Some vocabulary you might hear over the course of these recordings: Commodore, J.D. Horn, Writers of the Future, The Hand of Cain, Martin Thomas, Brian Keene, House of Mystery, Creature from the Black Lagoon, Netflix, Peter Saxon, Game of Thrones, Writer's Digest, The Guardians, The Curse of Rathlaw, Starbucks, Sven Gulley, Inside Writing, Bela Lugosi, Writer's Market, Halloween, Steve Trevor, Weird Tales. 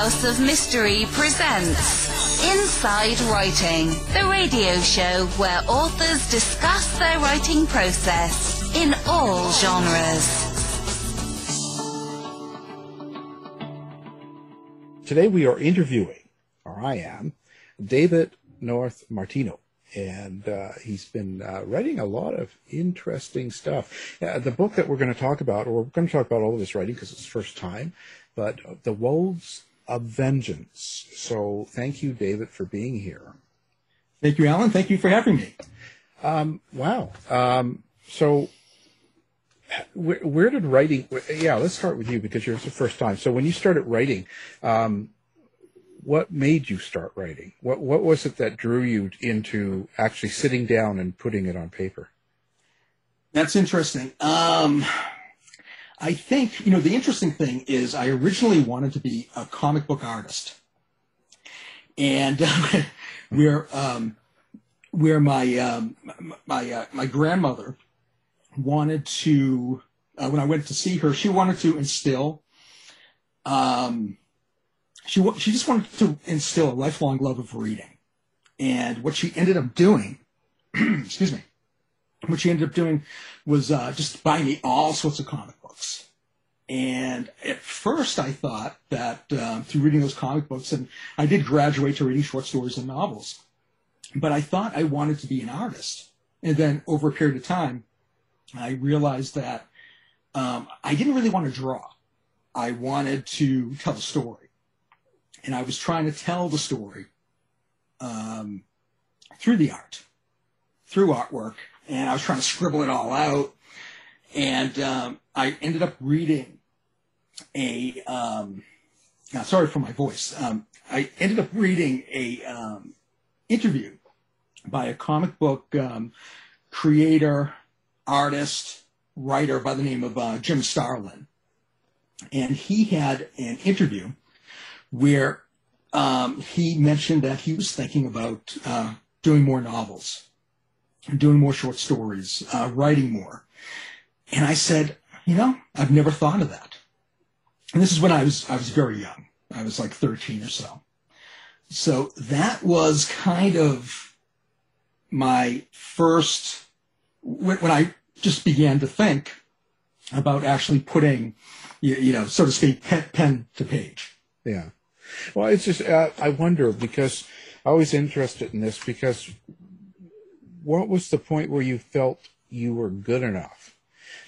House of Mystery presents Inside Writing, the radio show where authors discuss their writing process in all genres. Today we are interviewing, or I am, David North Martino. And he's been writing a lot of interesting stuff. The book that we're going to talk about, or we're going to talk about all of his writing because it's the first time, but The Wolves of Vengeance. So thank you, David, for being here. Thank you, Alan. Thank you for having me. Wow. So where did writing – yeah, let's start with you because it's the first time. So when you started writing what made you start writing? What was it that drew you into actually sitting down and putting it on paper? That's interesting. I think, the interesting thing is I originally wanted to be a comic book artist. And where my grandmother wanted to, when I went to see her, she wanted to instill, she just wanted to instill a lifelong love of reading. And what she ended up doing, excuse me, what she ended up doing was just buying me all sorts of comic books. And at first I thought that through reading those comic books, and I did graduate to reading short stories and novels, but I thought I wanted to be an artist. And then over a period of time, I realized that I didn't really want to draw. I wanted to tell a story. And I was trying to tell the story through the art, through artwork. And I was trying to scribble it all out. And I ended up reading an interview by a comic book creator, artist, writer by the name of Jim Starlin. And he had an interview where he mentioned that he was thinking about doing more novels, doing more short stories, writing more. And I said, I've never thought of that. And this is when I was very young. I was like 13 or so. So that was kind of my first, when I just began to think about actually putting, so to speak, pen to page. Yeah. Well, it's just, I wonder, because I was interested in this, because what was the point where you felt you were good enough?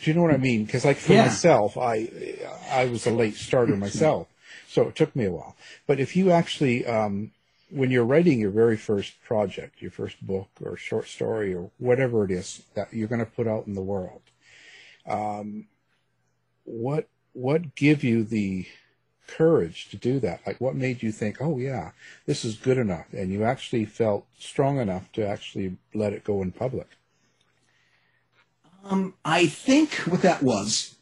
Do you know what I mean? Because like for myself, I was a late starter myself, so it took me a while. But if you actually, when you're writing your very first project, your first book or short story or whatever it is that you're going to put out in the world, what give you the courage to do that? Like, what made you think, oh yeah, this is good enough, and you actually felt strong enough to actually let it go in public? I think what that was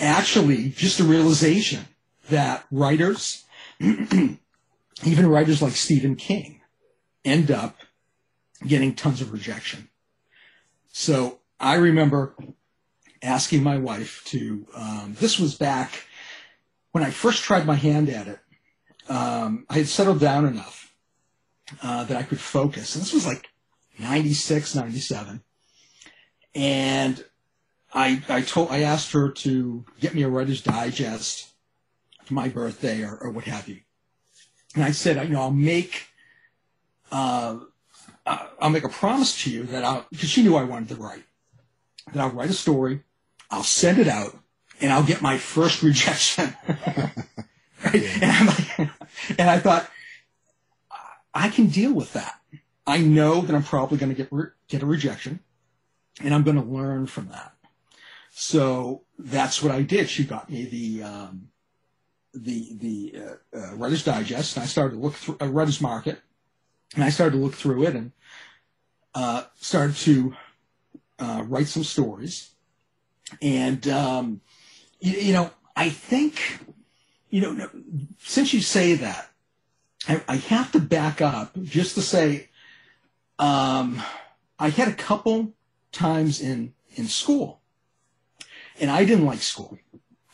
actually just a realization that writers, even writers like Stephen King, end up getting tons of rejection. So I remember asking my wife to, this was back when I first tried my hand at it, I had settled down enough that I could focus. And this was like 96, 97. And I asked her to get me a Writer's Digest for my birthday or what have you. And I said, I'll make a promise to you that because she knew I wanted to write, that I'll write a story, I'll send it out, and I'll get my first rejection. Right? And I thought, I can deal with that. I know that I'm probably going to get a rejection, and I'm going to learn from that. So that's what I did. She got me the Writer's Digest, and I started to look through Writer's Market, and I started to look through it and started to write some stories. And I think, since you say that, I have to back up just to say I had a couple times in school, and I didn't like school.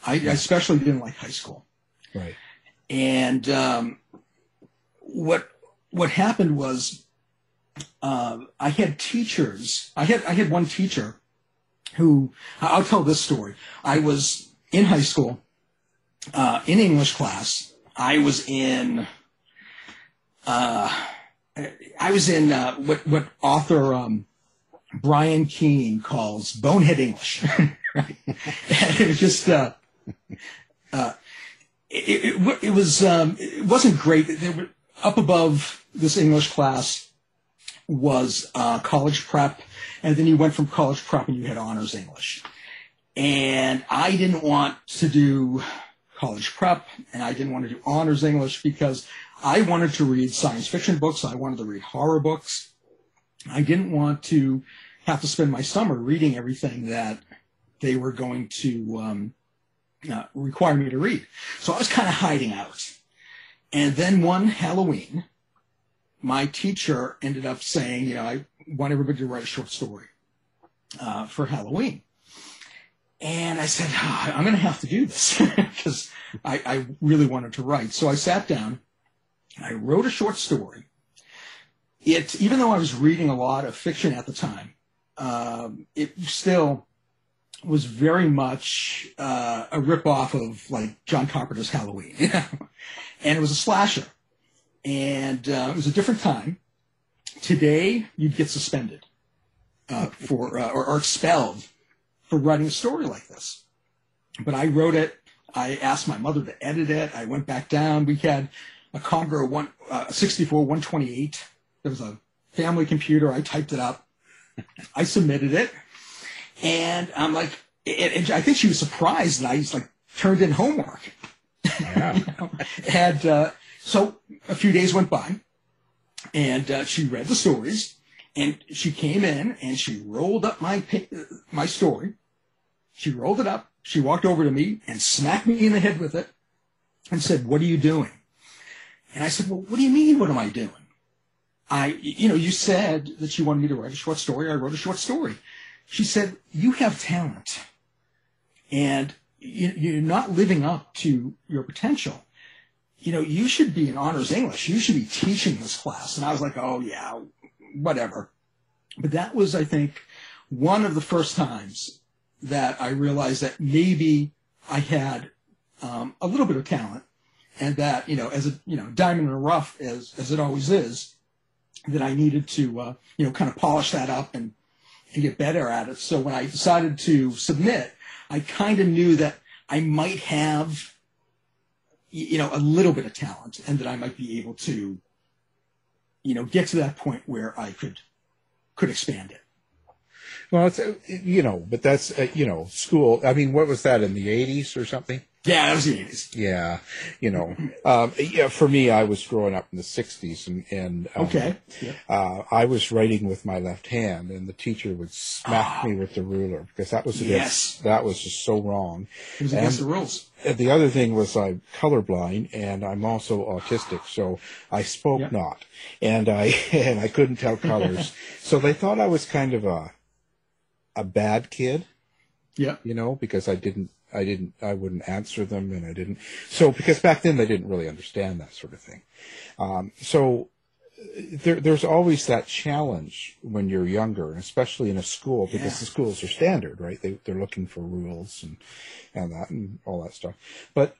I especially didn't like high school. Right. And what happened was I had teachers. I had one teacher who, I'll tell this story. I was in high school, in English class. I was in what author Brian Keene calls bonehead English. Right? And it was just it was it wasn't great. There were, up above this English class was college prep, and then you went from college prep and you had honors English. And I didn't want to do college prep, and I didn't want to do honors English because I wanted to read science fiction books. I wanted to read horror books. I didn't want to have to spend my summer reading everything that they were going to require me to read. So I was kind of hiding out. And then one Halloween, my teacher ended up saying, you know, I want everybody to write a short story for Halloween. And I said, oh, I'm going to have to do this because I really wanted to write. So I sat down. I wrote a short story. It, even though I was reading a lot of fiction at the time, it still was very much a ripoff of like John Carpenter's Halloween. You know? And it was a slasher. And it was a different time. Today, you'd get suspended for or expelled for writing a story like this. But I wrote it. I asked my mother to edit it. I went back down. We had a Commodore 64-128. There was a family computer. I typed it up. I submitted it. And I'm like, and I think she was surprised that I just like turned in homework. Yeah. You know? And so a few days went by, and she read the stories, and she came in and she rolled up my story. She rolled it up. She walked over to me and smacked me in the head with it and said, "What are you doing?" And I said, "Well, what do you mean? What am I doing? You said that you wanted me to write a short story. I wrote a short story." She said, "You have talent, and you're not living up to your potential. You know, you should be in honors English. You should be teaching this class." And I was like, "Oh yeah, whatever." But that was, I think, one of the first times that I realized that maybe I had a little bit of talent. And that, you know, as a, you know, diamond in the rough as it always is, that I needed to, you know, kind of polish that up and get better at it. So when I decided to submit, I kind of knew that I might have, you know, a little bit of talent, and that I might be able to, you know, get to that point where I could expand it. Well, it's, you know, but that's, you know, school. I mean, what was that, in the 80s or something? Yeah, that was the 80s. Yeah, you know, yeah, for me, I was growing up in the 60s, and okay. Yep. I was writing with my left hand, and the teacher would smack me with the ruler, because that was that was just so wrong. It was against the rules. The other thing was I'm colorblind, and I'm also autistic, so I spoke not, and I couldn't tell colors, so they thought I was kind of a bad kid. Yeah, you know, because I wouldn't answer them, and I didn't. So, because back then they didn't really understand that sort of thing. So there's always that challenge when you're younger, and especially in a school, because the schools are standard, right? They're looking for rules and that and all that stuff. But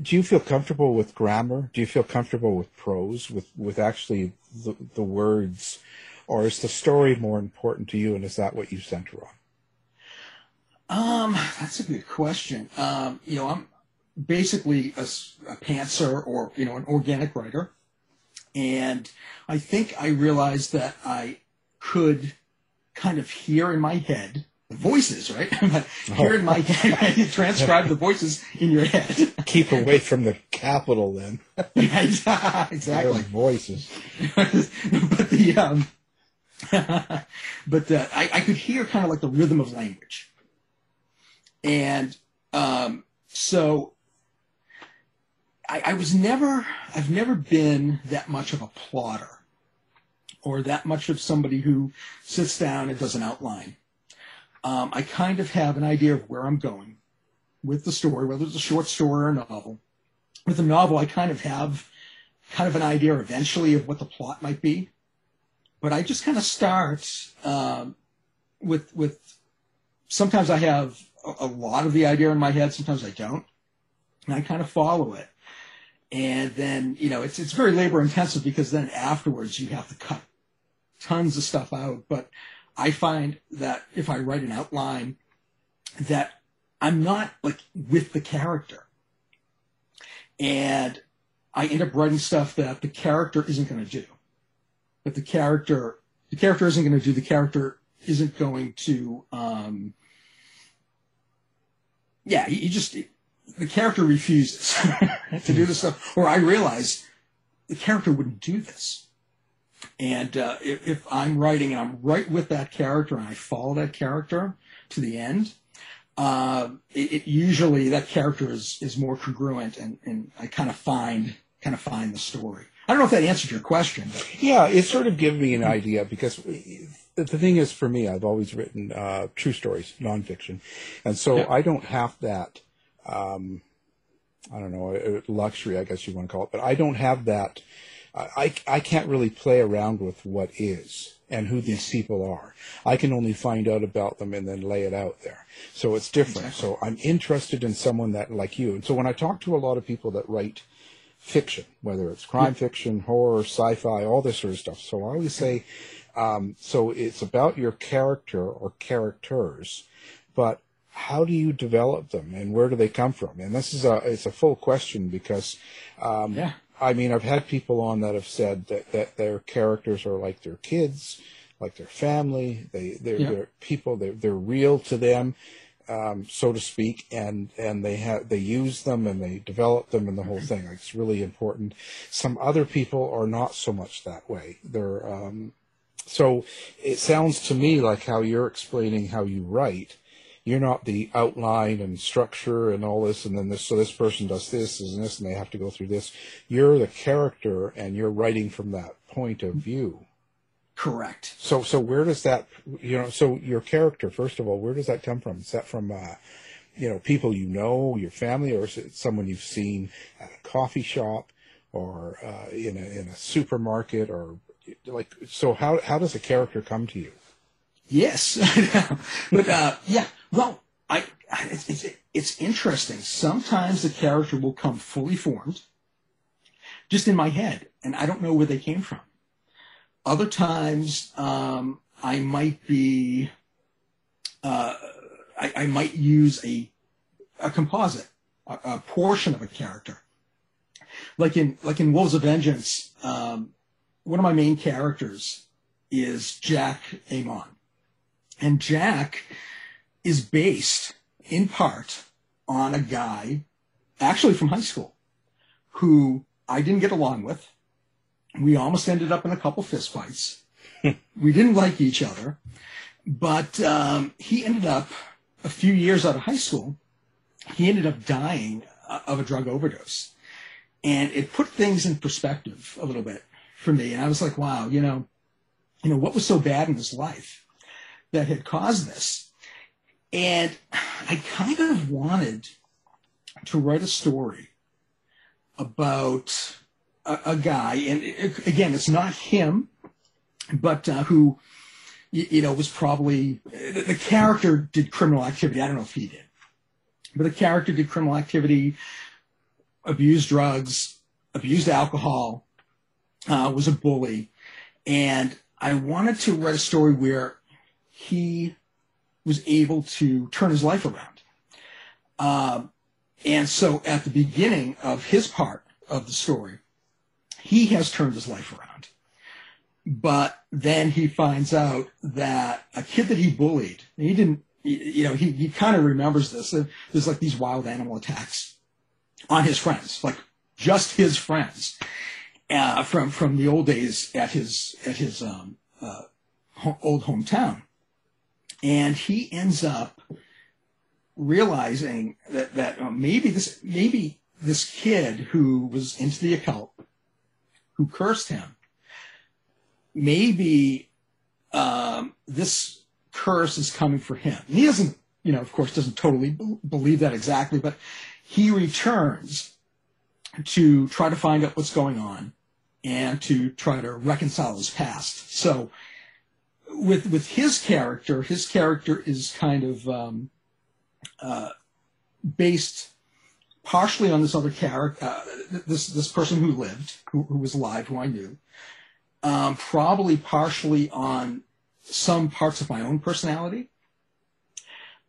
do you feel comfortable with grammar? Do you feel comfortable with prose, with actually the words, or is the story more important to you? And is that what you center on? That's a good question. You know, I'm basically a pantser, or, you know, an organic writer. And I think I realized that I could kind of hear in my head the voices, right? Hear in my head, you transcribe the voices in your head. Keep away from the capital then. Exactly. Your voices. But the, I could hear kind of like the rhythm of language. And so I've never been that much of a plotter, or that much of somebody who sits down and does an outline. I kind of have an idea of where I'm going with the story, whether it's a short story or a novel. with a novel, I kind of have kind of an idea eventually of what the plot might be, but I just kind of start with sometimes I have a lot of the idea in my head, sometimes I don't, and I kind of follow it. And then, you know, it's very labor intensive because then afterwards you have to cut tons of stuff out. But I find that if I write an outline that I'm not like with the character, and I end up writing stuff that the character isn't going to do, that the character isn't going to do, the character isn't going to, the character refuses to do this stuff, or I realize the character wouldn't do this. And if I'm writing and I'm right with that character and I follow that character to the end, it usually that character is more congruent, and I kind of find the story. I don't know if that answered your question. But. Yeah, it sort of gave me an idea, because the thing is, for me, I've always written true stories, nonfiction, and so yeah. I don't have that. I don't know, luxury, I guess you want to call it, but I don't have that. I can't really play around with what is and who these people are. I can only find out about them and then lay it out there. So it's different. Exactly. So I'm interested in someone that, like you. And so when I talk to a lot of people that write fiction, whether it's crime fiction, horror, sci-fi, all this sort of stuff. So I always say, so it's about your character or characters, but how do you develop them, and where do they come from? And this is it's a full question, because, I mean, I've had people on that have said that their characters are like their kids, like their family. They're people. They're real to them, so to speak, and they use them and they develop them, and the whole thing. Like, it's really important. Some other people are not so much that way. They're so it sounds to me like how you're explaining how you write. You're not the outline and structure and all this, and then this. So this person does this, and they have to go through this. You're the character, and you're writing from that point of view. Correct. So where does that, you know? So your character, first of all, where does that come from? Is that from, you know, people you know, your family, or is it someone you've seen at a coffee shop, or in a supermarket, or like? So how does a character come to you? Yes, but yeah. Well, it's interesting. Sometimes the character will come fully formed, just in my head, and I don't know where they came from. Other times, I might be, I might use a composite, a portion of a character. Like in Wolves of Vengeance, one of my main characters is Jack Amon. And Jack is based in part on a guy, actually from high school, who I didn't get along with. We almost ended up in a couple fistfights. We didn't like each other. But he ended up, a few years out of high school, he ended up dying of a drug overdose. And it put things in perspective a little bit for me. And I was like, wow, you know, what was so bad in his life that had caused this? And I kind of wanted to write a story about a guy, and again, it's not him, but who, you know, was probably, the character did criminal activity. I don't know if he did, but the character did criminal activity, abused drugs, abused alcohol, was a bully. And I wanted to write a story where he was able to turn his life around. And so at the beginning of his part of the story, he has turned his life around. But then he finds out that a kid that he bullied, he didn't, you know, he kind of remembers this. There's like these wild animal attacks on his friends, like just his friends, from the old days at his old hometown. And he ends up realizing that maybe this kid who was into the occult, who cursed him, maybe this curse is coming for him. And he doesn't, you know, of course, doesn't totally believe that exactly, but he returns to try to find out what's going on and to try to reconcile his past. So with his character is kind of based partially on this other character, this person who lived, who was alive, who I knew, probably partially on some parts of my own personality.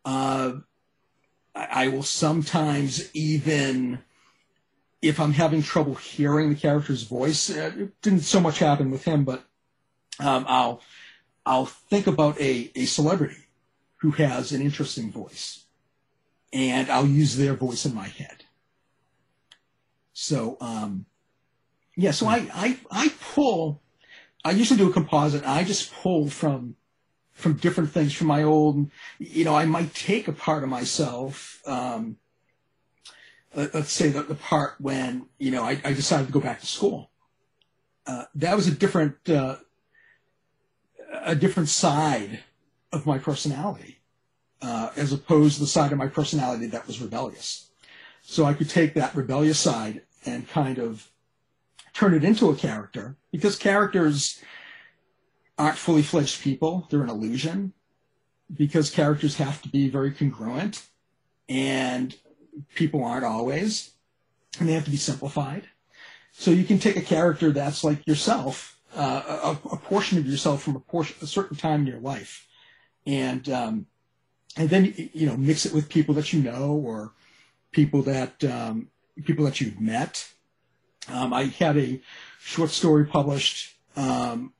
I will sometimes, even if I'm having trouble hearing the character's voice, it didn't so much happen with him, but I'll think about a celebrity who has an interesting voice, and I'll use their voice in my head. So, yeah, so I pull, I usually do a composite. I just pull from different things, from my old, you know, I might take a part of myself, let's say the part when, you know, I decided to go back to school. That was a different side of my personality, as opposed to the side of my personality that was rebellious. So I could take that rebellious side and kind of turn it into a character, because characters aren't fully fledged people. They're an illusion, because characters have to be very congruent, and people aren't always, and they have to be simplified. So you can take a character that's like yourself, a portion of yourself from a certain time in your life, and then, you know, mix it with people that you know, or people that you've met. I had a short story published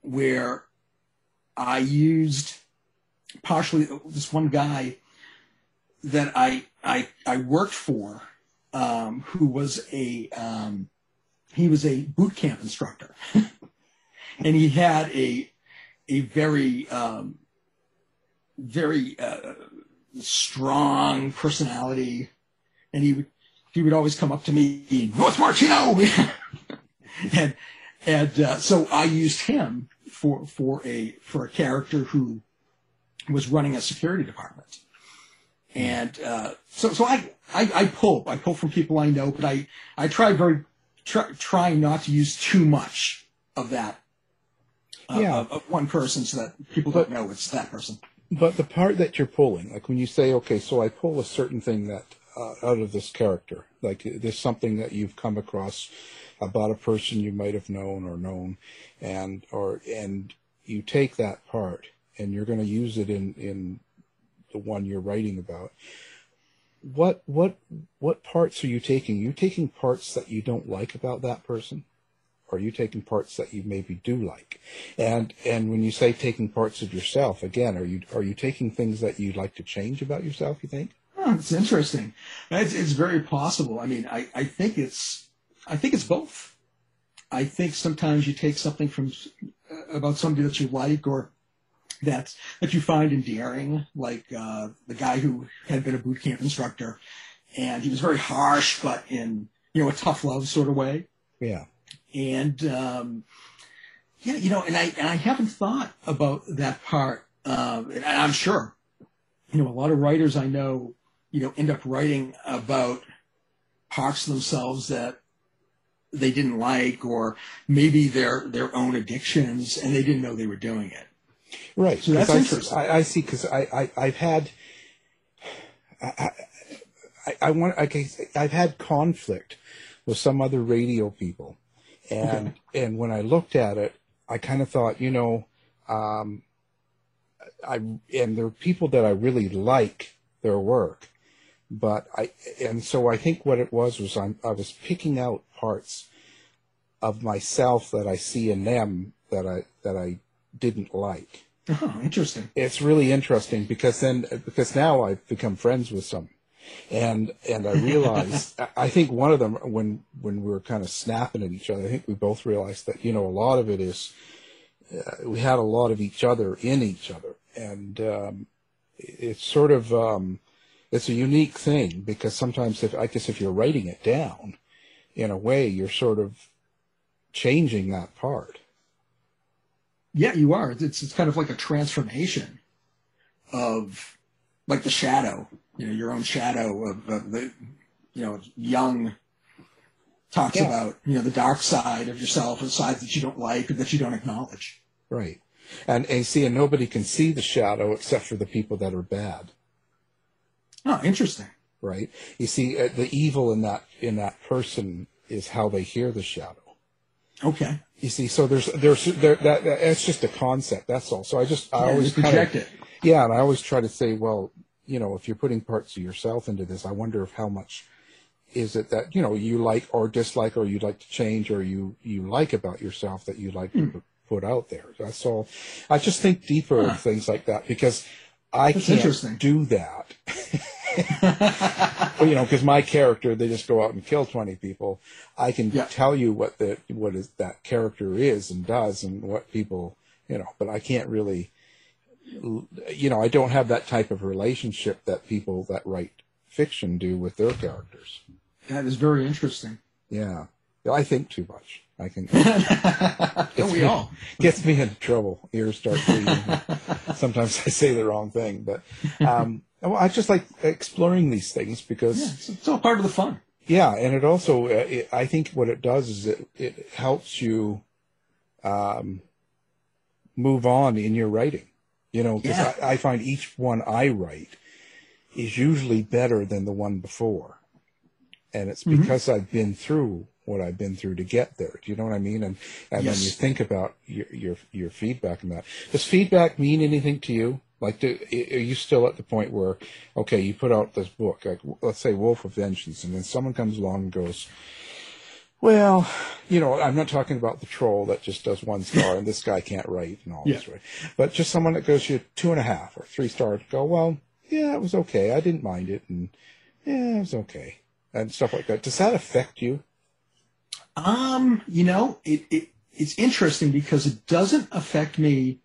where I used partially this one guy that I worked for, who was he was a boot camp instructor, and he had a very very strong personality, and he would always come up to me, "North Martino," and so I used him for a character who was running a security department. And so I pull from people I know, but I try not to use too much of that of one person, so that people don't know it's that person. But the part that you're pulling, like when you say, okay, so I pull a certain thing that out of this character, like there's something that you've come across about a person you might have known, and you take that part and you're going to use it in the one you're writing about. What parts are you taking? Are you taking parts that you don't like about that person? Or are you taking parts that you maybe do like? And when you say taking parts of yourself, again, are you taking things that you'd like to change about yourself, you think? Oh, that's interesting. It's very possible. I mean, I think it's both. I think sometimes you take something from about somebody that you like, or that you find endearing, like the guy who had been a boot camp instructor, and he was very harsh, but in, you know, a tough love sort of way. Yeah. And yeah, you know, and I haven't thought about that part. And I'm sure, you know, a lot of writers I know, you know, end up writing about parts of themselves that they didn't like, or maybe their own addictions, and they didn't know they were doing it. Right. So that's interesting. I see, because I've had conflict with some other radio people, and okay. And when I looked at it, I kind of thought, you know, and there are people that I really like their work, but so I think what it was I was picking out parts of myself that I see in them that I didn't like. Oh, interesting. It's really interesting, because now I've become friends with some, and I realized, I think one of them, when we were kind of snapping at each other, I think we both realized that, you know, a lot of it is, we had a lot of each other in each other, and it's sort of, it's a unique thing, because sometimes if you're writing it down, in a way, you're sort of changing that part. Yeah, you are. It's kind of like a transformation of, like, the shadow, you know, your own shadow of the, you know, young talks about, you know, the dark side of yourself, the sides that you don't like and that you don't acknowledge. Right. And AC, and nobody can see the shadow except for the people that are bad. Oh, interesting. Right. You see, the evil in that person is how they hear the shadow. Okay. You see, so there's it's just a concept. That's all. So I always project it. Yeah, and I always try to say, well, you know, if you're putting parts of yourself into this, I wonder if how much is it that, you know, you like or dislike or you'd like to change or you like about yourself that you'd like to put out there. That's all. I just think deeper of things like that because I can't do that. Well, you know, because my character, they just go out and kill 20 people. I can tell you what that character is and does and what people, you know, but I can't really, you know, I don't have that type of relationship that people that write fiction do with their characters. That is very interesting. Yeah. I think too much. I can. Don't we all? Gets me in trouble. Ears start bleeding. Sometimes I say the wrong thing, but I just like exploring these things because it's all part of the fun. Yeah, and it also, I think what it does is it helps you move on in your writing. You know, because I find each one I write is usually better than the one before, and it's because I've been through what I've been through to get there. Do you know what I mean? And when you think about your feedback and that, does feedback mean anything to you? Like, are you still at the point where, okay, you put out this book, like let's say Wolf of Vengeance, and then someone comes along and goes, well, you know, I'm not talking about the troll that just does 1 star and this guy can't write and all this, right? But just someone that goes, you 2.5 or 3 stars, go, well, yeah, it was okay. I didn't mind it. And yeah, it was okay. And stuff like that. Does that affect you? You know, it's interesting because it doesn't affect me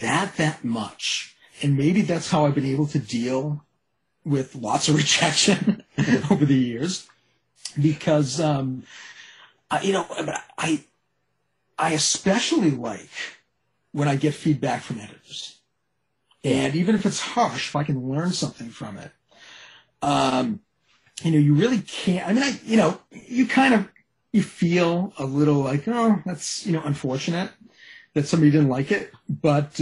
that much. And maybe that's how I've been able to deal with lots of rejection over the years, because I especially like when I get feedback from editors, and even if it's harsh, if I can learn something from it, you know, you really can't. I mean, you feel a little like, oh, that's, you know, unfortunate that somebody didn't like it, but.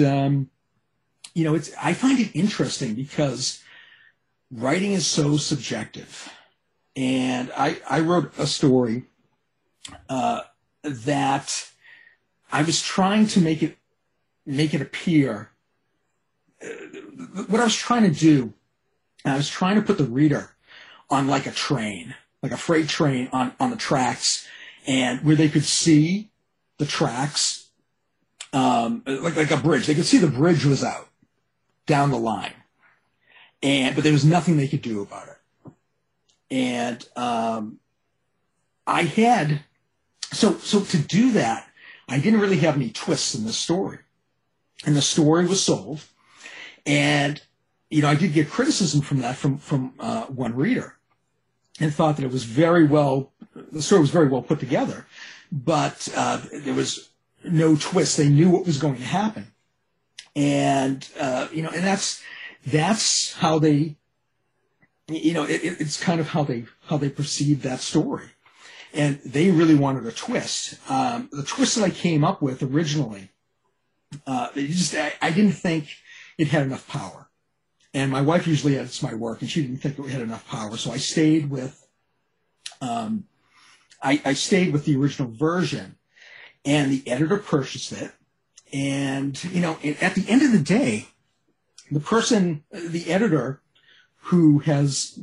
You know, I find it interesting because writing is so subjective. And I wrote a story that I was trying to make it appear. What I was trying to do, I was trying to put the reader on like a train, like a freight train on the tracks, and where they could see the tracks, like a bridge. They could see the bridge was out. Down the line, but there was nothing they could do about it. And I had so to do that, I didn't really have any twists in the story, and the story was sold. And you know, I did get criticism from that from one reader, and thought that it was the story was very well put together, but there was no twist. They knew what was going to happen. And, you know, and that's how they, you know, it's kind of how they perceive that story. And they really wanted a twist. The twist that I came up with originally, I didn't think it had enough power. And my wife usually edits my work, and she didn't think it had enough power. So I stayed with, the original version, and the editor purchased it. And, you know, at the end of the day, the editor who has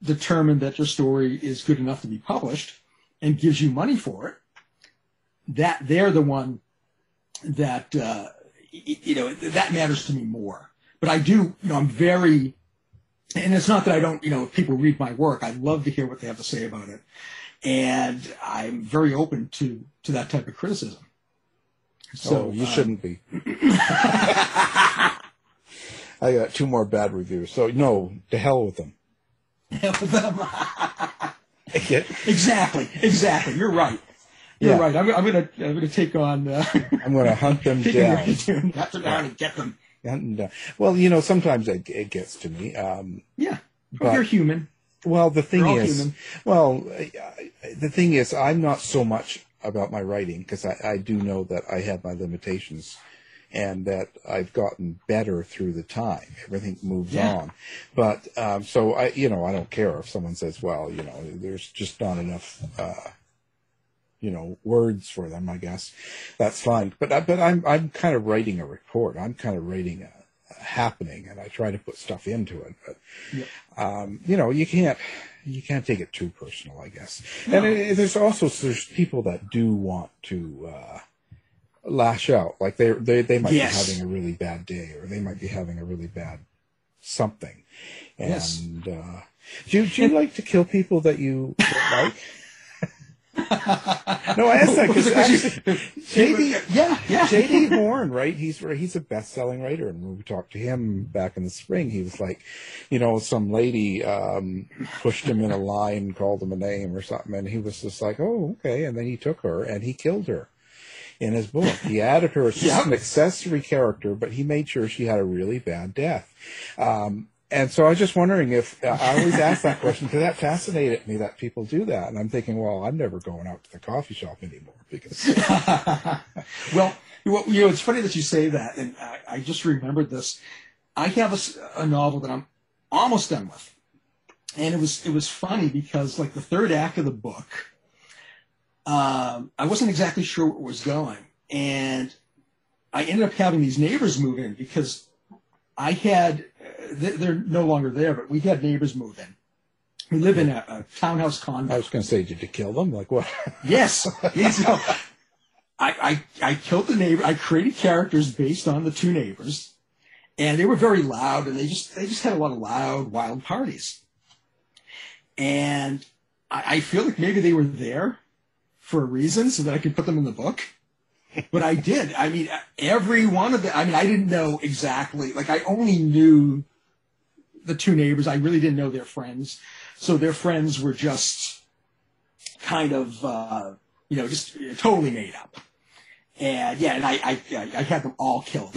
determined that your story is good enough to be published and gives you money for it, that they're the one that, you know, that matters to me more. But I do, you know, I'm very, and it's not that I don't, you know, if people read my work, I love to hear what they have to say about it. And I'm very open to that type of criticism. So you shouldn't be. I got 2 more bad reviews. So, no, to hell with them. Hell with them. Exactly. You're right. You're right. I'm gonna take on... I'm going to hunt them down. Hunt them down and get them. Well, you know, sometimes it gets to me. Yeah. But you're human. Well, the thing is, I'm not so much about my writing, because I do know that I have my limitations and that I've gotten better through the time. Everything moves on. But so I don't care if someone says, well, there's just not enough, words for them, I guess. That's fine. But I'm kind of writing a report. I'm kind of writing a happening, and I try to put stuff into it. But, you can't take it too personal, I guess. No. And there's people that do want to lash out. Like they might be having a really bad day, or they might be having a really bad something. And do you like to kill people that you don't like? No, I asked that because J.D. Horn, right? He's a best-selling writer, and when we talked to him back in the spring, he was like, some lady pushed him in a line, called him a name or something, and he was just like, oh, okay, and then he took her and he killed her in his book. He added her as an accessory character, but he made sure she had a really bad death. And so I was just wondering if I always ask that question, because that fascinated me that people do that. And I'm thinking, well, I'm never going out to the coffee shop anymore because. Well, it's funny that you say that. And I just remembered this. I have a novel that I'm almost done with. And it was funny because, like, the third act of the book, I wasn't exactly sure where it was going. And I ended up having these neighbors move in because I had, they're no longer there, but we had neighbors move in. We live in a townhouse condo. I was going to say, did you kill them? Like what? Yes. No. I killed the neighbor. I created characters based on the two neighbors, and they were very loud, and they just had a lot of loud, wild parties. And I feel like maybe they were there for a reason so that I could put them in the book. But I did. I mean, every one of them. I mean, I didn't know exactly. Like, I only knew the two neighbors. I really didn't know their friends. So their friends were just kind of, just totally made up. And, and I had them all killed.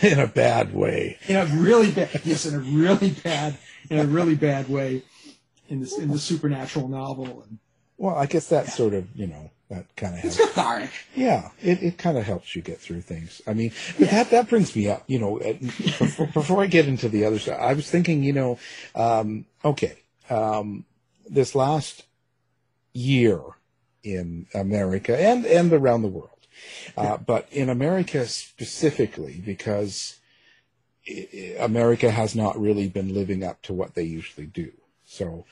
In a bad way. In a really bad way in the supernatural novel. And, well, I guess that's sort of, that kind of helps. It's cathartic. Yeah, it kind of helps you get through things. I mean, but that brings me up, before I get into the other side, I was thinking, this last year in America and around the world, but in America specifically, because America has not really been living up to what they usually do. So,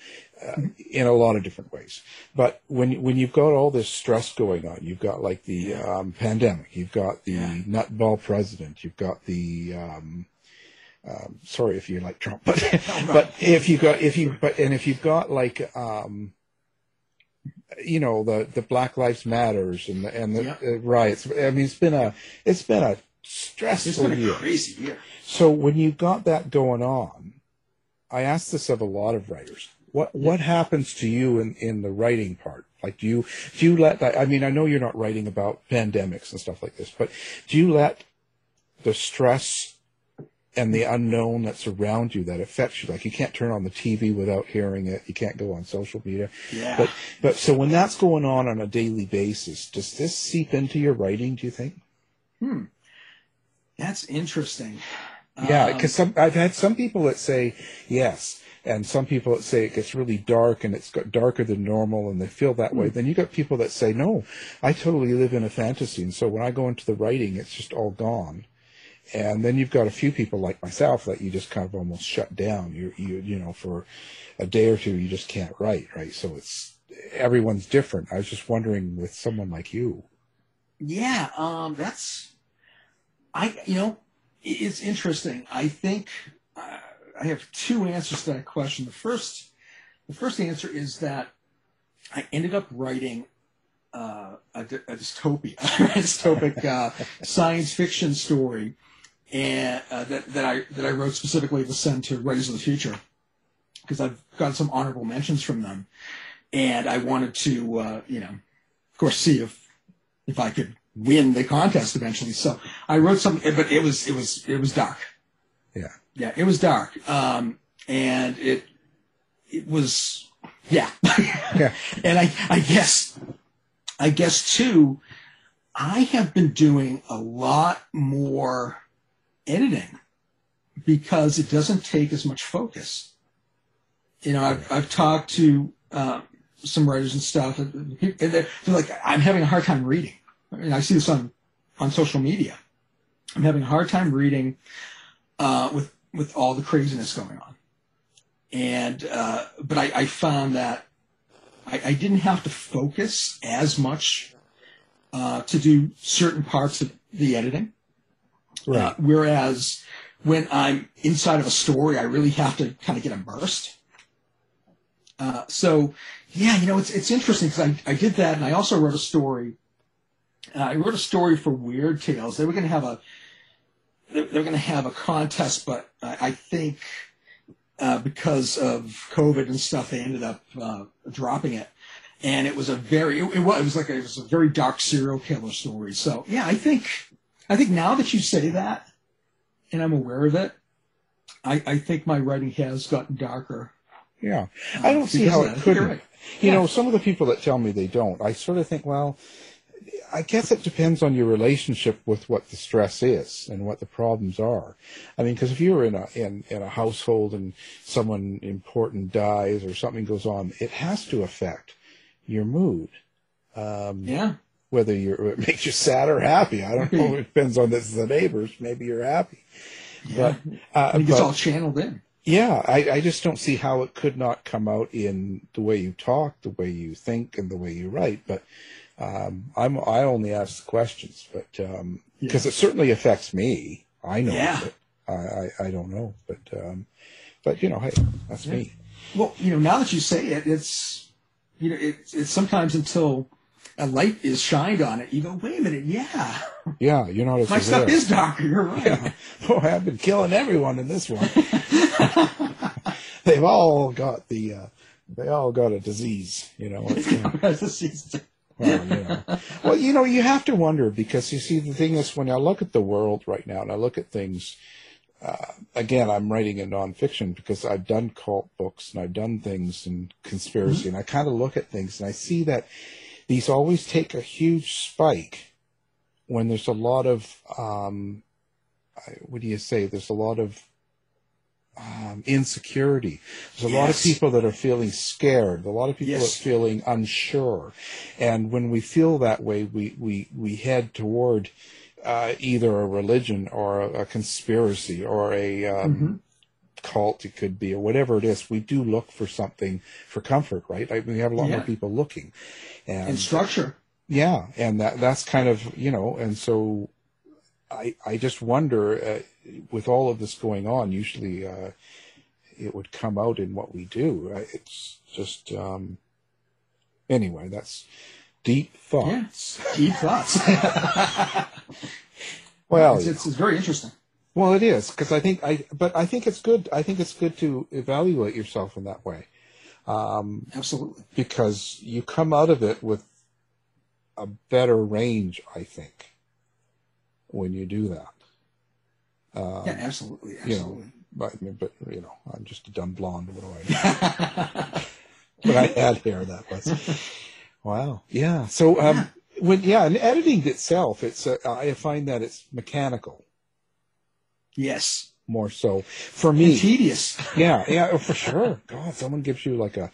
in a lot of different ways. But when you've got all this stress going on, you've got like the pandemic, you've got the nutball president, you've got the sorry if you like Trump, but the Black Lives Matters and the riots. I mean, it's been a stressful year. It's been a crazy year. So when you've got that going on. I ask this of a lot of writers. What happens to you in the writing part? Like, do you let that? I mean, I know you're not writing about pandemics and stuff like this, but do you let the stress and the unknown that's around you that affects you? Like, you can't turn on the TV without hearing it. You can't go on social media. Yeah. But so when that's going on a daily basis, does this seep into your writing? Do you think? That's interesting. Yeah, because I've had some people that say yes, and some people that say it gets really dark and it's got darker than normal, and they feel that way. Then you got people that say, no, I totally live in a fantasy, and so when I go into the writing, it's just all gone. And then you've got a few people like myself that you just kind of almost shut down. You for a day or two, you just can't write, right? So it's everyone's different. I was just wondering with someone like you. Yeah, it's interesting. I think I have two answers to that question. The first answer is that I ended up writing a dystopic science fiction story, and that I wrote specifically to send to Writers of the Future, because I've gotten some honorable mentions from them, and I wanted to, of course, see if I could win the contest eventually. So I wrote something, but it was dark. Yeah. Yeah. It was dark. And it, it was, yeah. Yeah. And I guess too, I have been doing a lot more editing because it doesn't take as much focus. You know, I've talked to some writers and stuff, and they're like, I'm having a hard time reading. I mean, I see this on social media. I'm having a hard time reading with all the craziness going on. And but I found that I didn't have to focus as much to do certain parts of the editing. Right. Whereas when I'm inside of a story, I really have to kind of get immersed. So, yeah, you know, it's interesting because I did that, and I also wrote a story. I wrote a story for Weird Tales. They were going to have a contest, but I think because of COVID and stuff, they ended up dropping it. And it was a very dark serial killer story. So yeah, I think now that you say that, and I'm aware of it, I think my writing has gotten darker. Yeah, I don't see how it couldn't. Right. You know, some of the people that tell me they don't, I sort of think, well, I guess it depends on your relationship with what the stress is and what the problems are. I mean, because if you're in a household and someone important dies or something goes on, it has to affect your mood. Yeah. Whether it makes you sad or happy. I don't know. It depends on this the neighbors. Maybe you're happy. Yeah. But, I think it's all channeled in. Yeah, I just don't see how it could not come out in the way you talk, the way you think, and the way you write. But I only ask the questions, but because it certainly affects me. I know. Yeah. I don't know, but you know, hey, that's me. Well, you know, now that you say it, it's, you know, it's sometimes until a light is shined on it, you go, wait a minute, yeah. Yeah, you're not as my stuff is darker. You're right. Yeah. Oh, I've been killing everyone in this one. They all got a disease. You know. Well, yeah. Well, you know, you have to wonder because, you see, the thing is, when I look at the world right now and I look at things, again, I'm writing in nonfiction because I've done cult books and I've done things in conspiracy, and I kind of look at things and I see that these always take a huge spike when there's a lot of, there's a lot of insecurity. There's a lot of people that are feeling scared. A lot of people are feeling unsure. And when we feel that way, we head toward either a religion or a conspiracy or a cult, it could be, or whatever it is. We do look for something for comfort, right? Like, we have a lot more people looking. And structure. Yeah, and that's kind of, you know, and so I just wonder... with all of this going on, usually it would come out in what we do. It's just, anyway, that's deep thoughts. Yeah, deep thoughts. Well, it's very interesting. Well, it is, because I think it's good. I think it's good to evaluate yourself in that way. Absolutely. Because you come out of it with a better range, I think, when you do that. Yeah, absolutely. You know, but you know, I'm just a dumb blonde. What do I know? But I had hair. That was wow. Yeah. So and editing itself, it's I find that it's mechanical. Yes. More so for me. And tedious. Yeah, for sure. God, someone gives you like a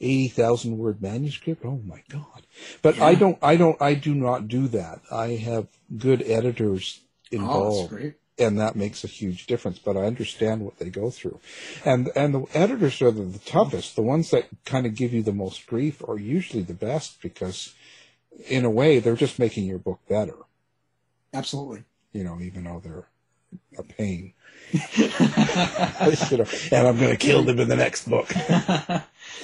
80,000 word manuscript. Oh my God! But yeah. I do not do that. I have good editors involved. Oh, that's great. And that makes a huge difference, but I understand what they go through. And the editors are the toughest. The ones that kind of give you the most grief are usually the best because, in a way, they're just making your book better. Absolutely. You know, even though they're a pain. You know, and I'm going to kill them in the next book.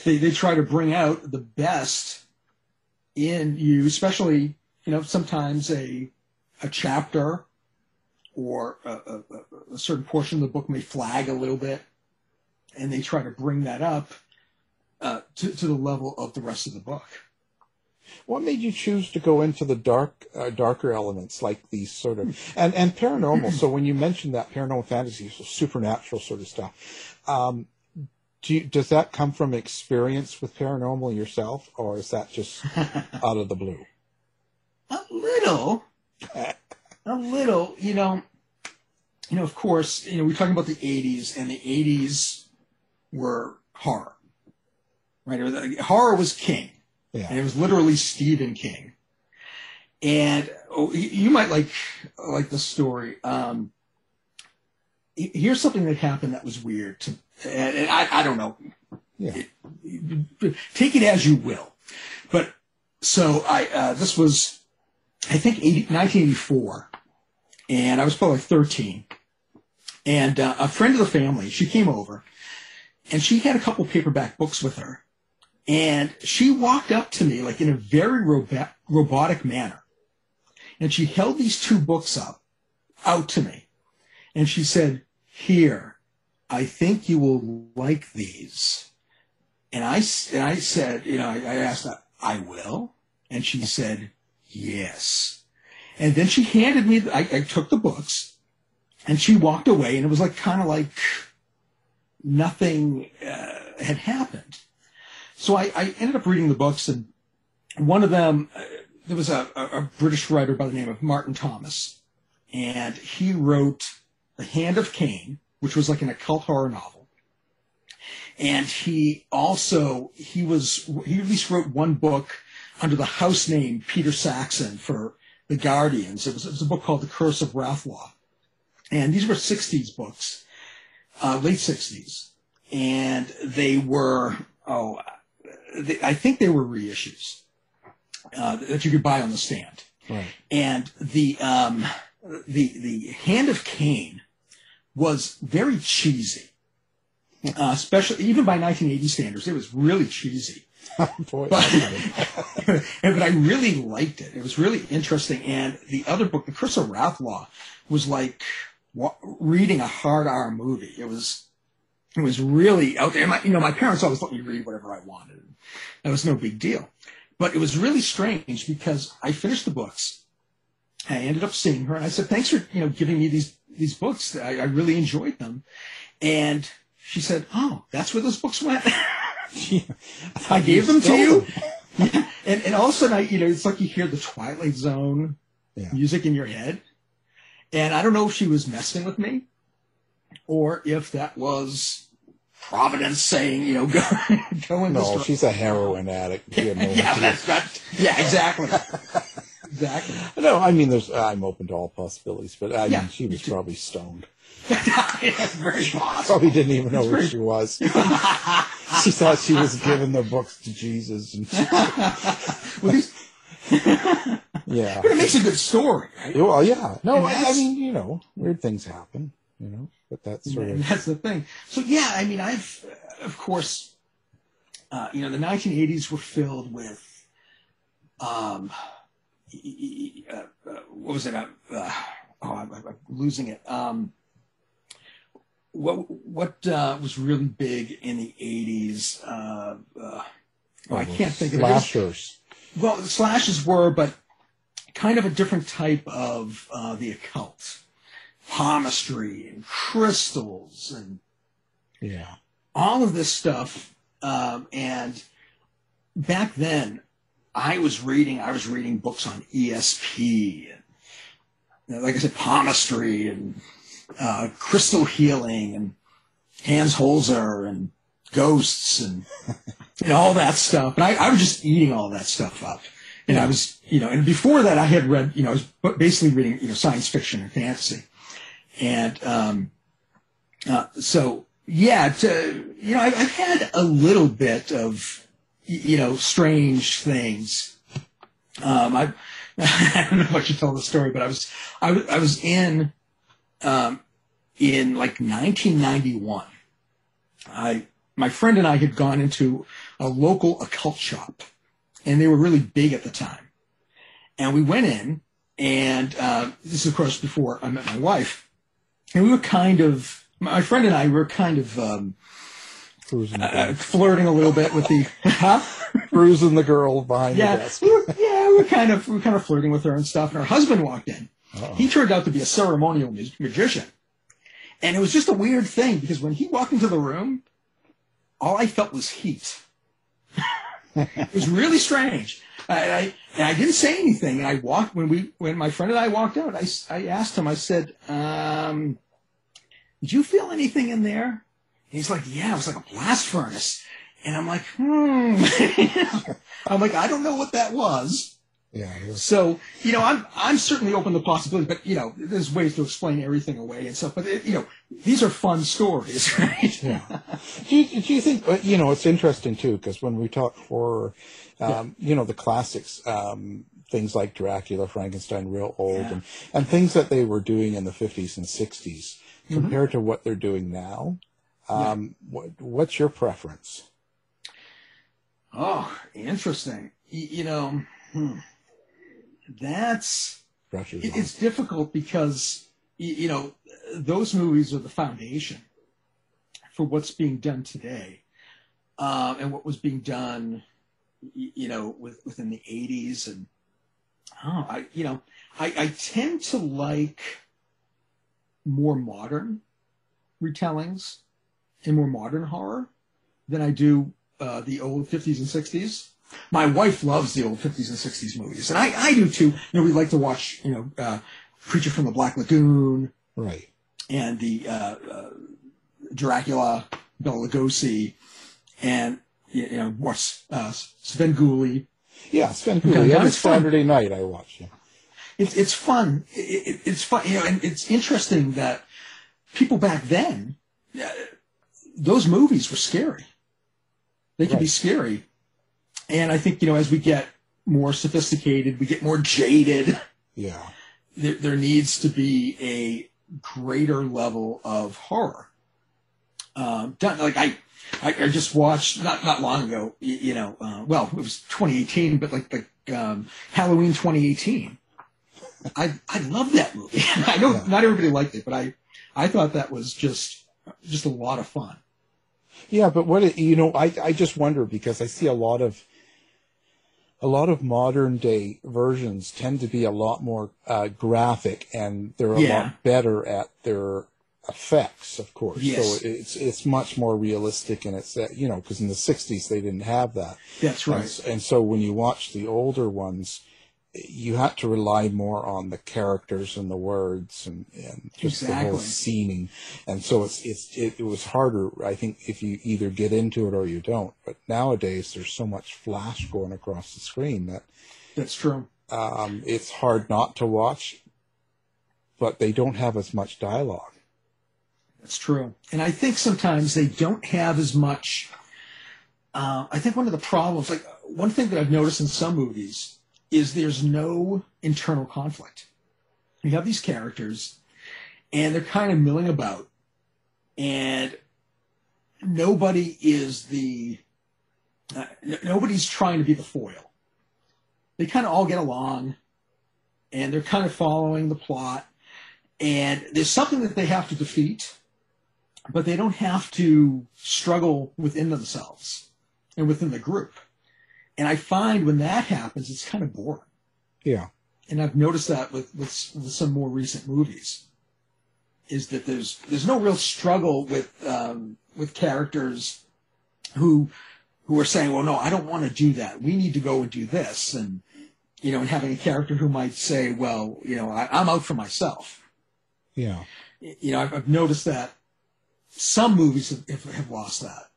They try to bring out the best in you, especially, you know, sometimes a chapter or a certain portion of the book may flag a little bit, and they try to bring that up to the level of the rest of the book. What made you choose to go into the darker elements, like these sort of, and paranormal? So when you mentioned that paranormal fantasy, so supernatural sort of stuff, Does that come from experience with paranormal yourself, or is that just out of the blue? A little, you know, of course, you know, we're talking about the 80s, and the 80s were horror, right? Horror was king. Yeah. And it was literally Stephen King. And you might like the story. Here's something that happened that was weird. And I don't know. Yeah. Take it as you will. But so this was, I think, 1984. And I was probably 13. And a friend of the family, she came over. And she had a couple paperback books with her. And she walked up to me, like, in a very robotic manner. And she held these two books up out to me. And she said, "Here, I think you will like these." And I said, you know, I asked, "I will?" And she said, "Yes." And then she handed me, I took the books, and she walked away, and it was like kind of like nothing had happened. So I ended up reading the books, and one of them, there was a British writer by the name of Martin Thomas, and he wrote The Hand of Cain, which was like an occult horror novel. And he at least wrote one book under the house name Peter Saxon for The Guardians. It was a book called The Curse of Rathlaw. And these were 60s books, late 60s. And they were, I think they were reissues that you could buy on the stand. Right. And The Hand of Cain was very cheesy, especially even by 1980 standards. It was really cheesy, Boy, but I really liked it. It was really interesting. And the other book, The Curse of Rathlaw, was like reading a hard R movie. It was really out there. My parents always let me read whatever I wanted. That was no big deal. But it was really strange because I finished the books. I ended up seeing her, and I said, "Thanks for giving me these books. I really enjoyed them." And she said, "Oh, that's where those books went. I gave them to you." Yeah. And all of a sudden, it's like you hear the Twilight Zone music in your head. And I don't know if she was messing with me, or if that was Providence saying, go in. No, she's a heroin addict. Yeah, exactly. Exactly. No, I mean, I'm open to all possibilities, but I mean, she was probably stoned. That's very possible. Probably didn't even know where she was. She thought she was giving the books to Jesus. And yeah, but it makes a good story, right? Well, yeah. No, I mean, weird things happen, but that's sort of that's the thing. So yeah, I mean, I've of course, the 1980s were filled with. What was it? I'm losing it. What was really big in the 80s? I can't think of it. Slashers. Well, slashes were, but kind of a different type of the occult. Palmistry and crystals and all of this stuff. And back then, I was reading books on ESP, and, like I said, palmistry and crystal healing and Hans Holzer and ghosts and all that stuff. And I was just eating all that stuff up. And I was, and before that I had read, I was basically reading, science fiction and fantasy. And I've had a little bit of, strange things. I don't know if I should tell the story, but I was in like 1991. My friend and I had gone into a local occult shop, and they were really big at the time. And we went in, and this is of course before I met my wife. And my friend and I were kind of. Flirting a little bit with the bruising the girl behind the desk. we were kind of flirting with her and stuff. And her husband walked in. Uh-oh. He turned out to be a ceremonial magician, and it was just a weird thing because when he walked into the room, all I felt was heat. It was really strange. And I didn't say anything. And I walked when my friend and I walked out. I asked him. I said, "Did you feel anything in there?" And he's like, "Yeah, it was like a blast furnace." And I'm like, I'm like, I don't know what that was. Yeah. So I'm certainly open to possibility, but there's ways to explain everything away and stuff. But these are fun stories, right? Yeah. Do you think it's interesting too, because when we talk horror, the classics, things like Dracula, Frankenstein, real old, and things that they were doing in the 50s and 60s compared to what they're doing now. What's your preference? Oh, interesting. That's it's difficult because those movies are the foundation for what's being done today, and what was being done, within the 80s. And I tend to like more modern retellings in more modern horror than I do the old 50s and 60s. My wife loves the old 50s and 60s movies, and I do too. We like to watch, Creature from the Black Lagoon, right, and the Dracula, Bela Lugosi, and Sven Gulley. Yeah, Sven Gulley. Every Saturday night I watch him. It's fun. It's fun. And it's interesting that people back then, those movies were scary. They can be scary. And I think, as we get more sophisticated, we get more jaded. Yeah. There needs to be a greater level of horror. I just watched, not long ago, it was 2018, but like Halloween 2018. I love that movie. I know not everybody liked it, but I thought that was just a lot of fun. Yeah, but I just wonder, because I see a lot of modern day versions tend to be a lot more graphic, and they're a lot better at their effects, of course. Yes. So it's much more realistic, and it's because in the 60s they didn't have that. That's right. And so when you watch the older ones, you have to rely more on the characters and the words and just the whole scening. And so it was harder, I think, if you either get into it or you don't. But nowadays there's so much flash going across the screen that... That's true. It's hard not to watch, but they don't have as much dialogue. That's true. And I think sometimes they don't have as much... I think one of the problems, one thing that I've noticed in some movies... is there's no internal conflict. You have these characters, and they're kind of milling about, and nobody's trying to be the foil. They kind of all get along, and they're kind of following the plot, and there's something that they have to defeat, but they don't have to struggle within themselves and within the group. And I find when that happens, it's kind of boring. Yeah. And I've noticed that with some more recent movies, is that there's no real struggle with characters who are saying, well, no, I don't want to do that. We need to go and do this. And, and having a character who might say, well, I'm out for myself. Yeah. I've noticed that some movies have lost that.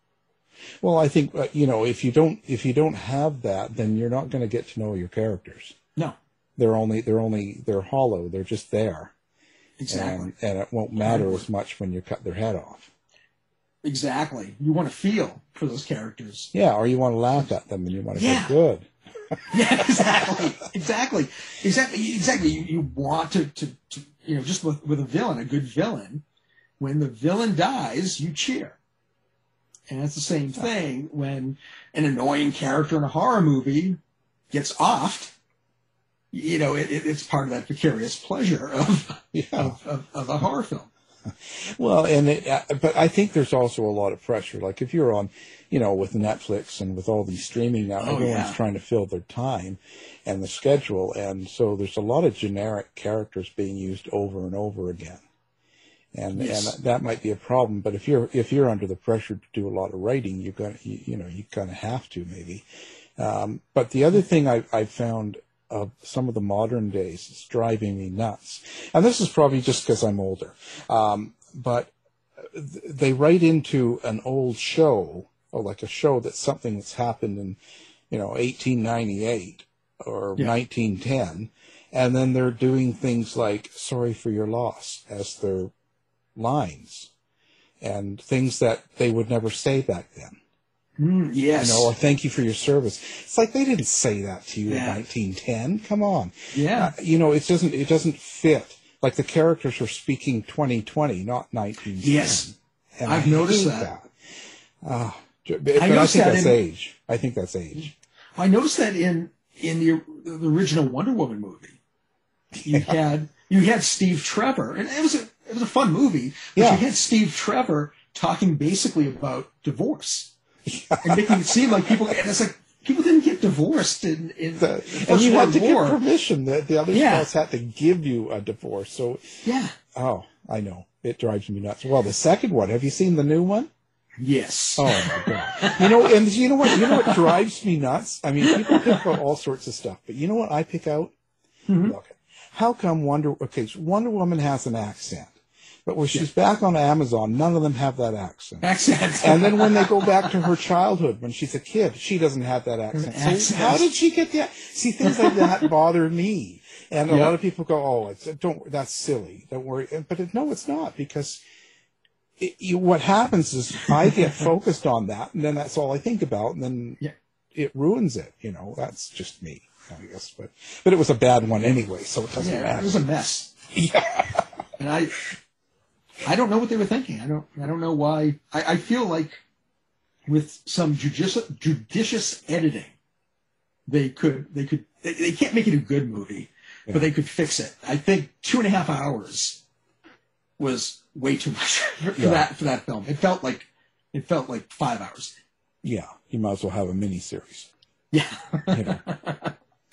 Well, I think if you don't have that, then you're not going to get to know your characters. No, they're hollow. They're just there. Exactly, and it won't matter as much when you cut their head off. Exactly, you want to feel for those characters. Yeah, or you want to laugh at them, and you want to go good. Yeah, exactly. You want to just with a villain, a good villain. When the villain dies, you cheer. And it's the same thing when an annoying character in a horror movie gets offed. It's part of that vicarious pleasure of a horror film. Well, but I think there's also a lot of pressure. Like if you're on, with Netflix and with all these streaming now, everyone's trying to fill their time and the schedule. And so there's a lot of generic characters being used over and over again. and yes. and that might be a problem. But if you're under the pressure to do a lot of writing, you kind of have to maybe. But the other thing I found of some of the modern days is driving me nuts, and this is probably just because I'm older. But they write into an old show, or like a show that's something that's happened in 1898 or 1910, and then they're doing things like "Sorry for Your Loss" as their lines, and things that they would never say back then. Yes. Or "Thank you for your service." It's like they didn't say that to you in 1910. Come on. Yeah. It doesn't fit. Like the characters are speaking 2020, not 1910. Yes. And I've noticed that. I think that's age. I noticed that in the original Wonder Woman movie. You had Steve Trevor, and it was a fun movie. But you had Steve Trevor talking basically about divorce. And making it seem like people didn't get divorced in the First World War. And you had to get permission. The other spouse had to give you a divorce. So I know, it drives me nuts. Well, the second one. Have you seen the new one? Yes. Oh my God! You know what drives me nuts? I mean, people pick out all sorts of stuff, but you know what I pick out? Mm-hmm. Okay. How come Wonder Woman has an accent? But when she's back on Amazon, none of them have that accent. And then when they go back to her childhood, when she's a kid, she doesn't have that accent. So how did she get that? See, things like that bother me. And a lot of people go, "Oh, that's silly. Don't worry." But no, it's not, because what happens is I get focused on that, and then that's all I think about, and then it ruins it. That's just me, I guess. But it was a bad one anyway, so it doesn't matter. It was a mess. Yeah. And I don't know what they were thinking. I don't know why. I feel like with some judicious editing, they can't make it a good movie, but they could fix it. I think 2.5 hours was way too much for that film. It felt like 5 hours. Yeah, you might as well have a miniseries. Yeah.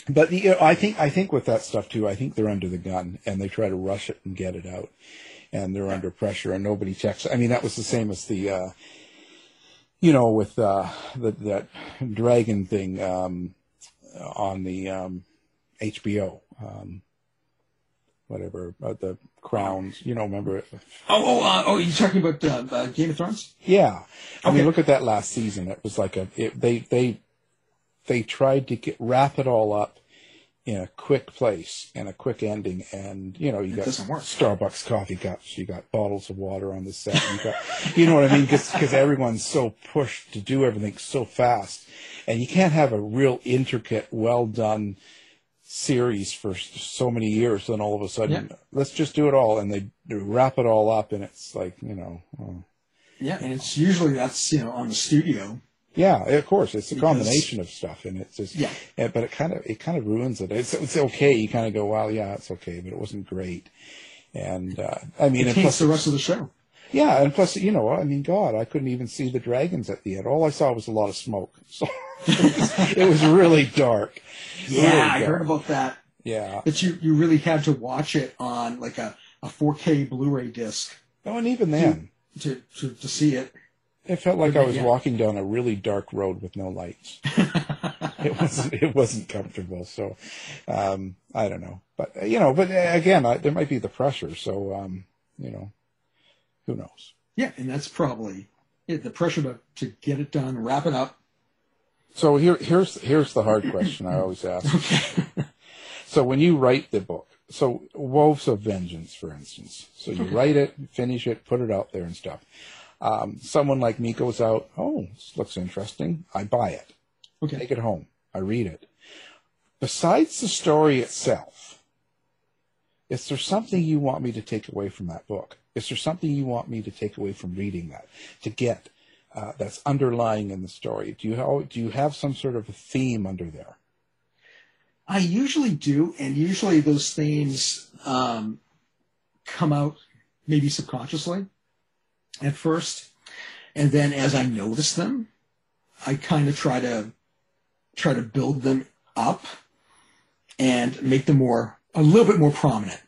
But I think with that stuff too, I think they're under the gun and they try to rush it and get it out. And they're under pressure, and nobody checks. I mean, that was the same as the, with that dragon thing on the HBO, the Crowns. Remember it? You're talking about Game of Thrones? Yeah, I mean, look at that last season. It was like they tried to wrap it all up in a quick place and a quick ending, and you got Starbucks coffee cups, you got bottles of water on the set, you got what I mean, because everyone's so pushed to do everything so fast, and you can't have a real intricate, well done series for so many years. Then all of a sudden, let's just do it all, and they wrap it all up, and it's like and it's usually that's on the studio. Yeah, of course, it's a combination of stuff, and it's just. Yeah. But it kind of ruins it. It's okay. You kind of go, "Wow, yeah, it's okay," but it wasn't great. And it takes the rest of the show. Yeah, and plus, God, I couldn't even see the dragons at the end. All I saw was a lot of smoke. So it was really dark. Yeah, really dark. I heard about that. Yeah, that you really had to watch it on like a 4K Blu-ray disc. Oh, and even then, to see it. It felt like I was walking down a really dark road with no lights. It wasn't comfortable. So, I don't know. But, but again, there might be the pressure. So, who knows? Yeah. And that's probably the pressure to get it done, wrap it up. So here's the hard question I always ask. Okay. So when you write the book, so Wolves of Vengeance, for instance, so you write it, finish it, put it out there and stuff. Someone like me goes out, "Oh, this looks interesting." I buy it. Okay. Take it home. I read it. Besides the story itself, is there something you want me to take away from that book? Is there something you want me to take away from reading that, to get that's underlying in the story? Do you have some sort of a theme under there? I usually do, and usually those themes come out maybe subconsciously at first, and then as I notice them, I kind of try to build them up and make them a little bit more prominent.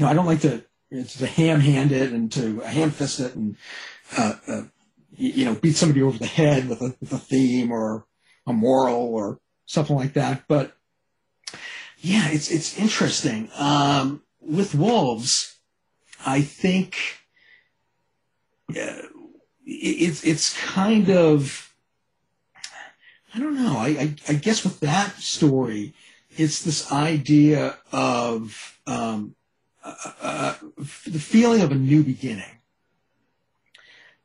I don't like to to ham-hand it and to ham-fist it and, you know, beat somebody over the head with a theme or a moral or something like that. But yeah, it's interesting. With Wolves, I think it's kind of, I don't know. I guess with that story, it's this idea of the feeling of a new beginning,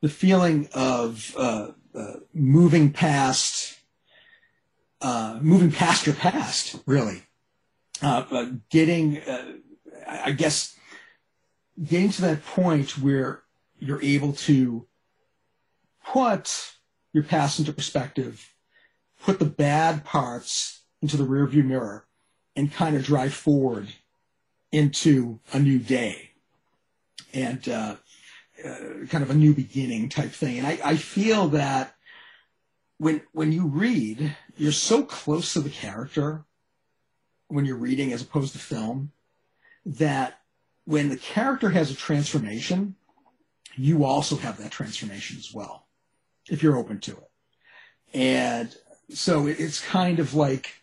the feeling of moving past your past, really. Getting, I guess, getting to that point where you're able to put your past into perspective, put the bad parts into the rearview mirror, and kind of drive forward into a new day and kind of a new beginning type thing. And I feel that when you read, you're so close to the character when you're reading as opposed to film, that when the character has a transformation, you also have that transformation as well, if you're open to it. And so it's kind of like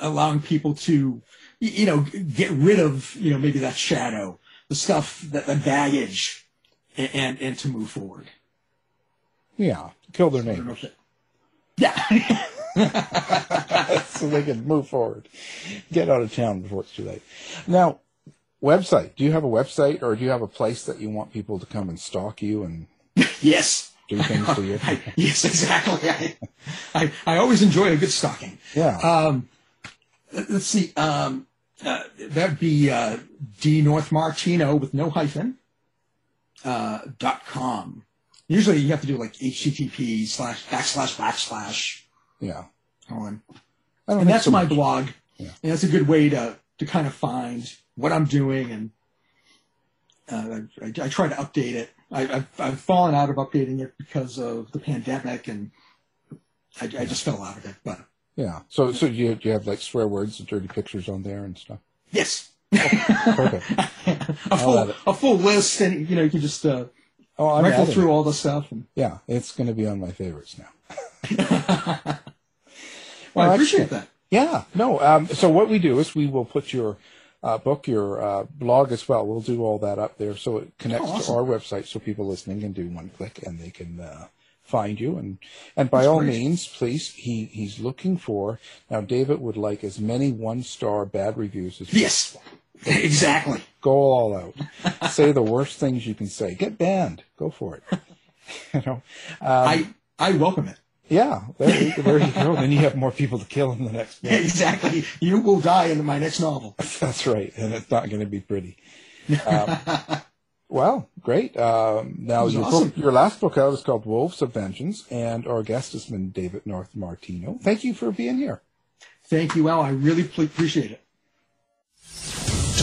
allowing people to, you know, get rid of, you know, maybe that shadow, the stuff, that baggage, and to move forward. Yeah, kill their name. Yeah. So they can move forward, get out of town before it's too late. Now, website. Do you have a website, or do you have a place that you want people to come and stalk you and yes, do things for you? Yes, exactly. I always enjoy a good stalking. Yeah. Let's see. That'd be D North Martino with no hyphen .com. Usually, you have to do like http/// Yeah. On. And that's my blog. Yeah. And that's a good way to kind of find what I'm doing. And I try to update it. I've fallen out of updating it because of the pandemic, and I just fell out of it. But yeah. So do you have like swear words and dirty pictures on there and stuff? Yes. Perfect. a full list, and you know, you can just rifle through all the stuff. And yeah, it's going to be on my favorites now. Well, I appreciate that. Yeah. No. So what we do is we will put your book, your blog as well. We'll do all that up there so it connects to our website, so people listening can do one click and they can find you. And by all means, please, he's looking for. Now, David would like as many 1-star bad reviews as possible. Yes. Exactly. Go all out. Say the worst things you can say. Get banned. Go for it. You know. I welcome it. Yeah, there you go. Then you have more people to kill in the next book. Exactly. You will die in my next novel. That's right, and it's not going to be pretty. Well, great. Now, your last book out is called Wolves of Vengeance, and our guest has been David North Martino. Thank you for being here. Thank you, Al. I really appreciate it. To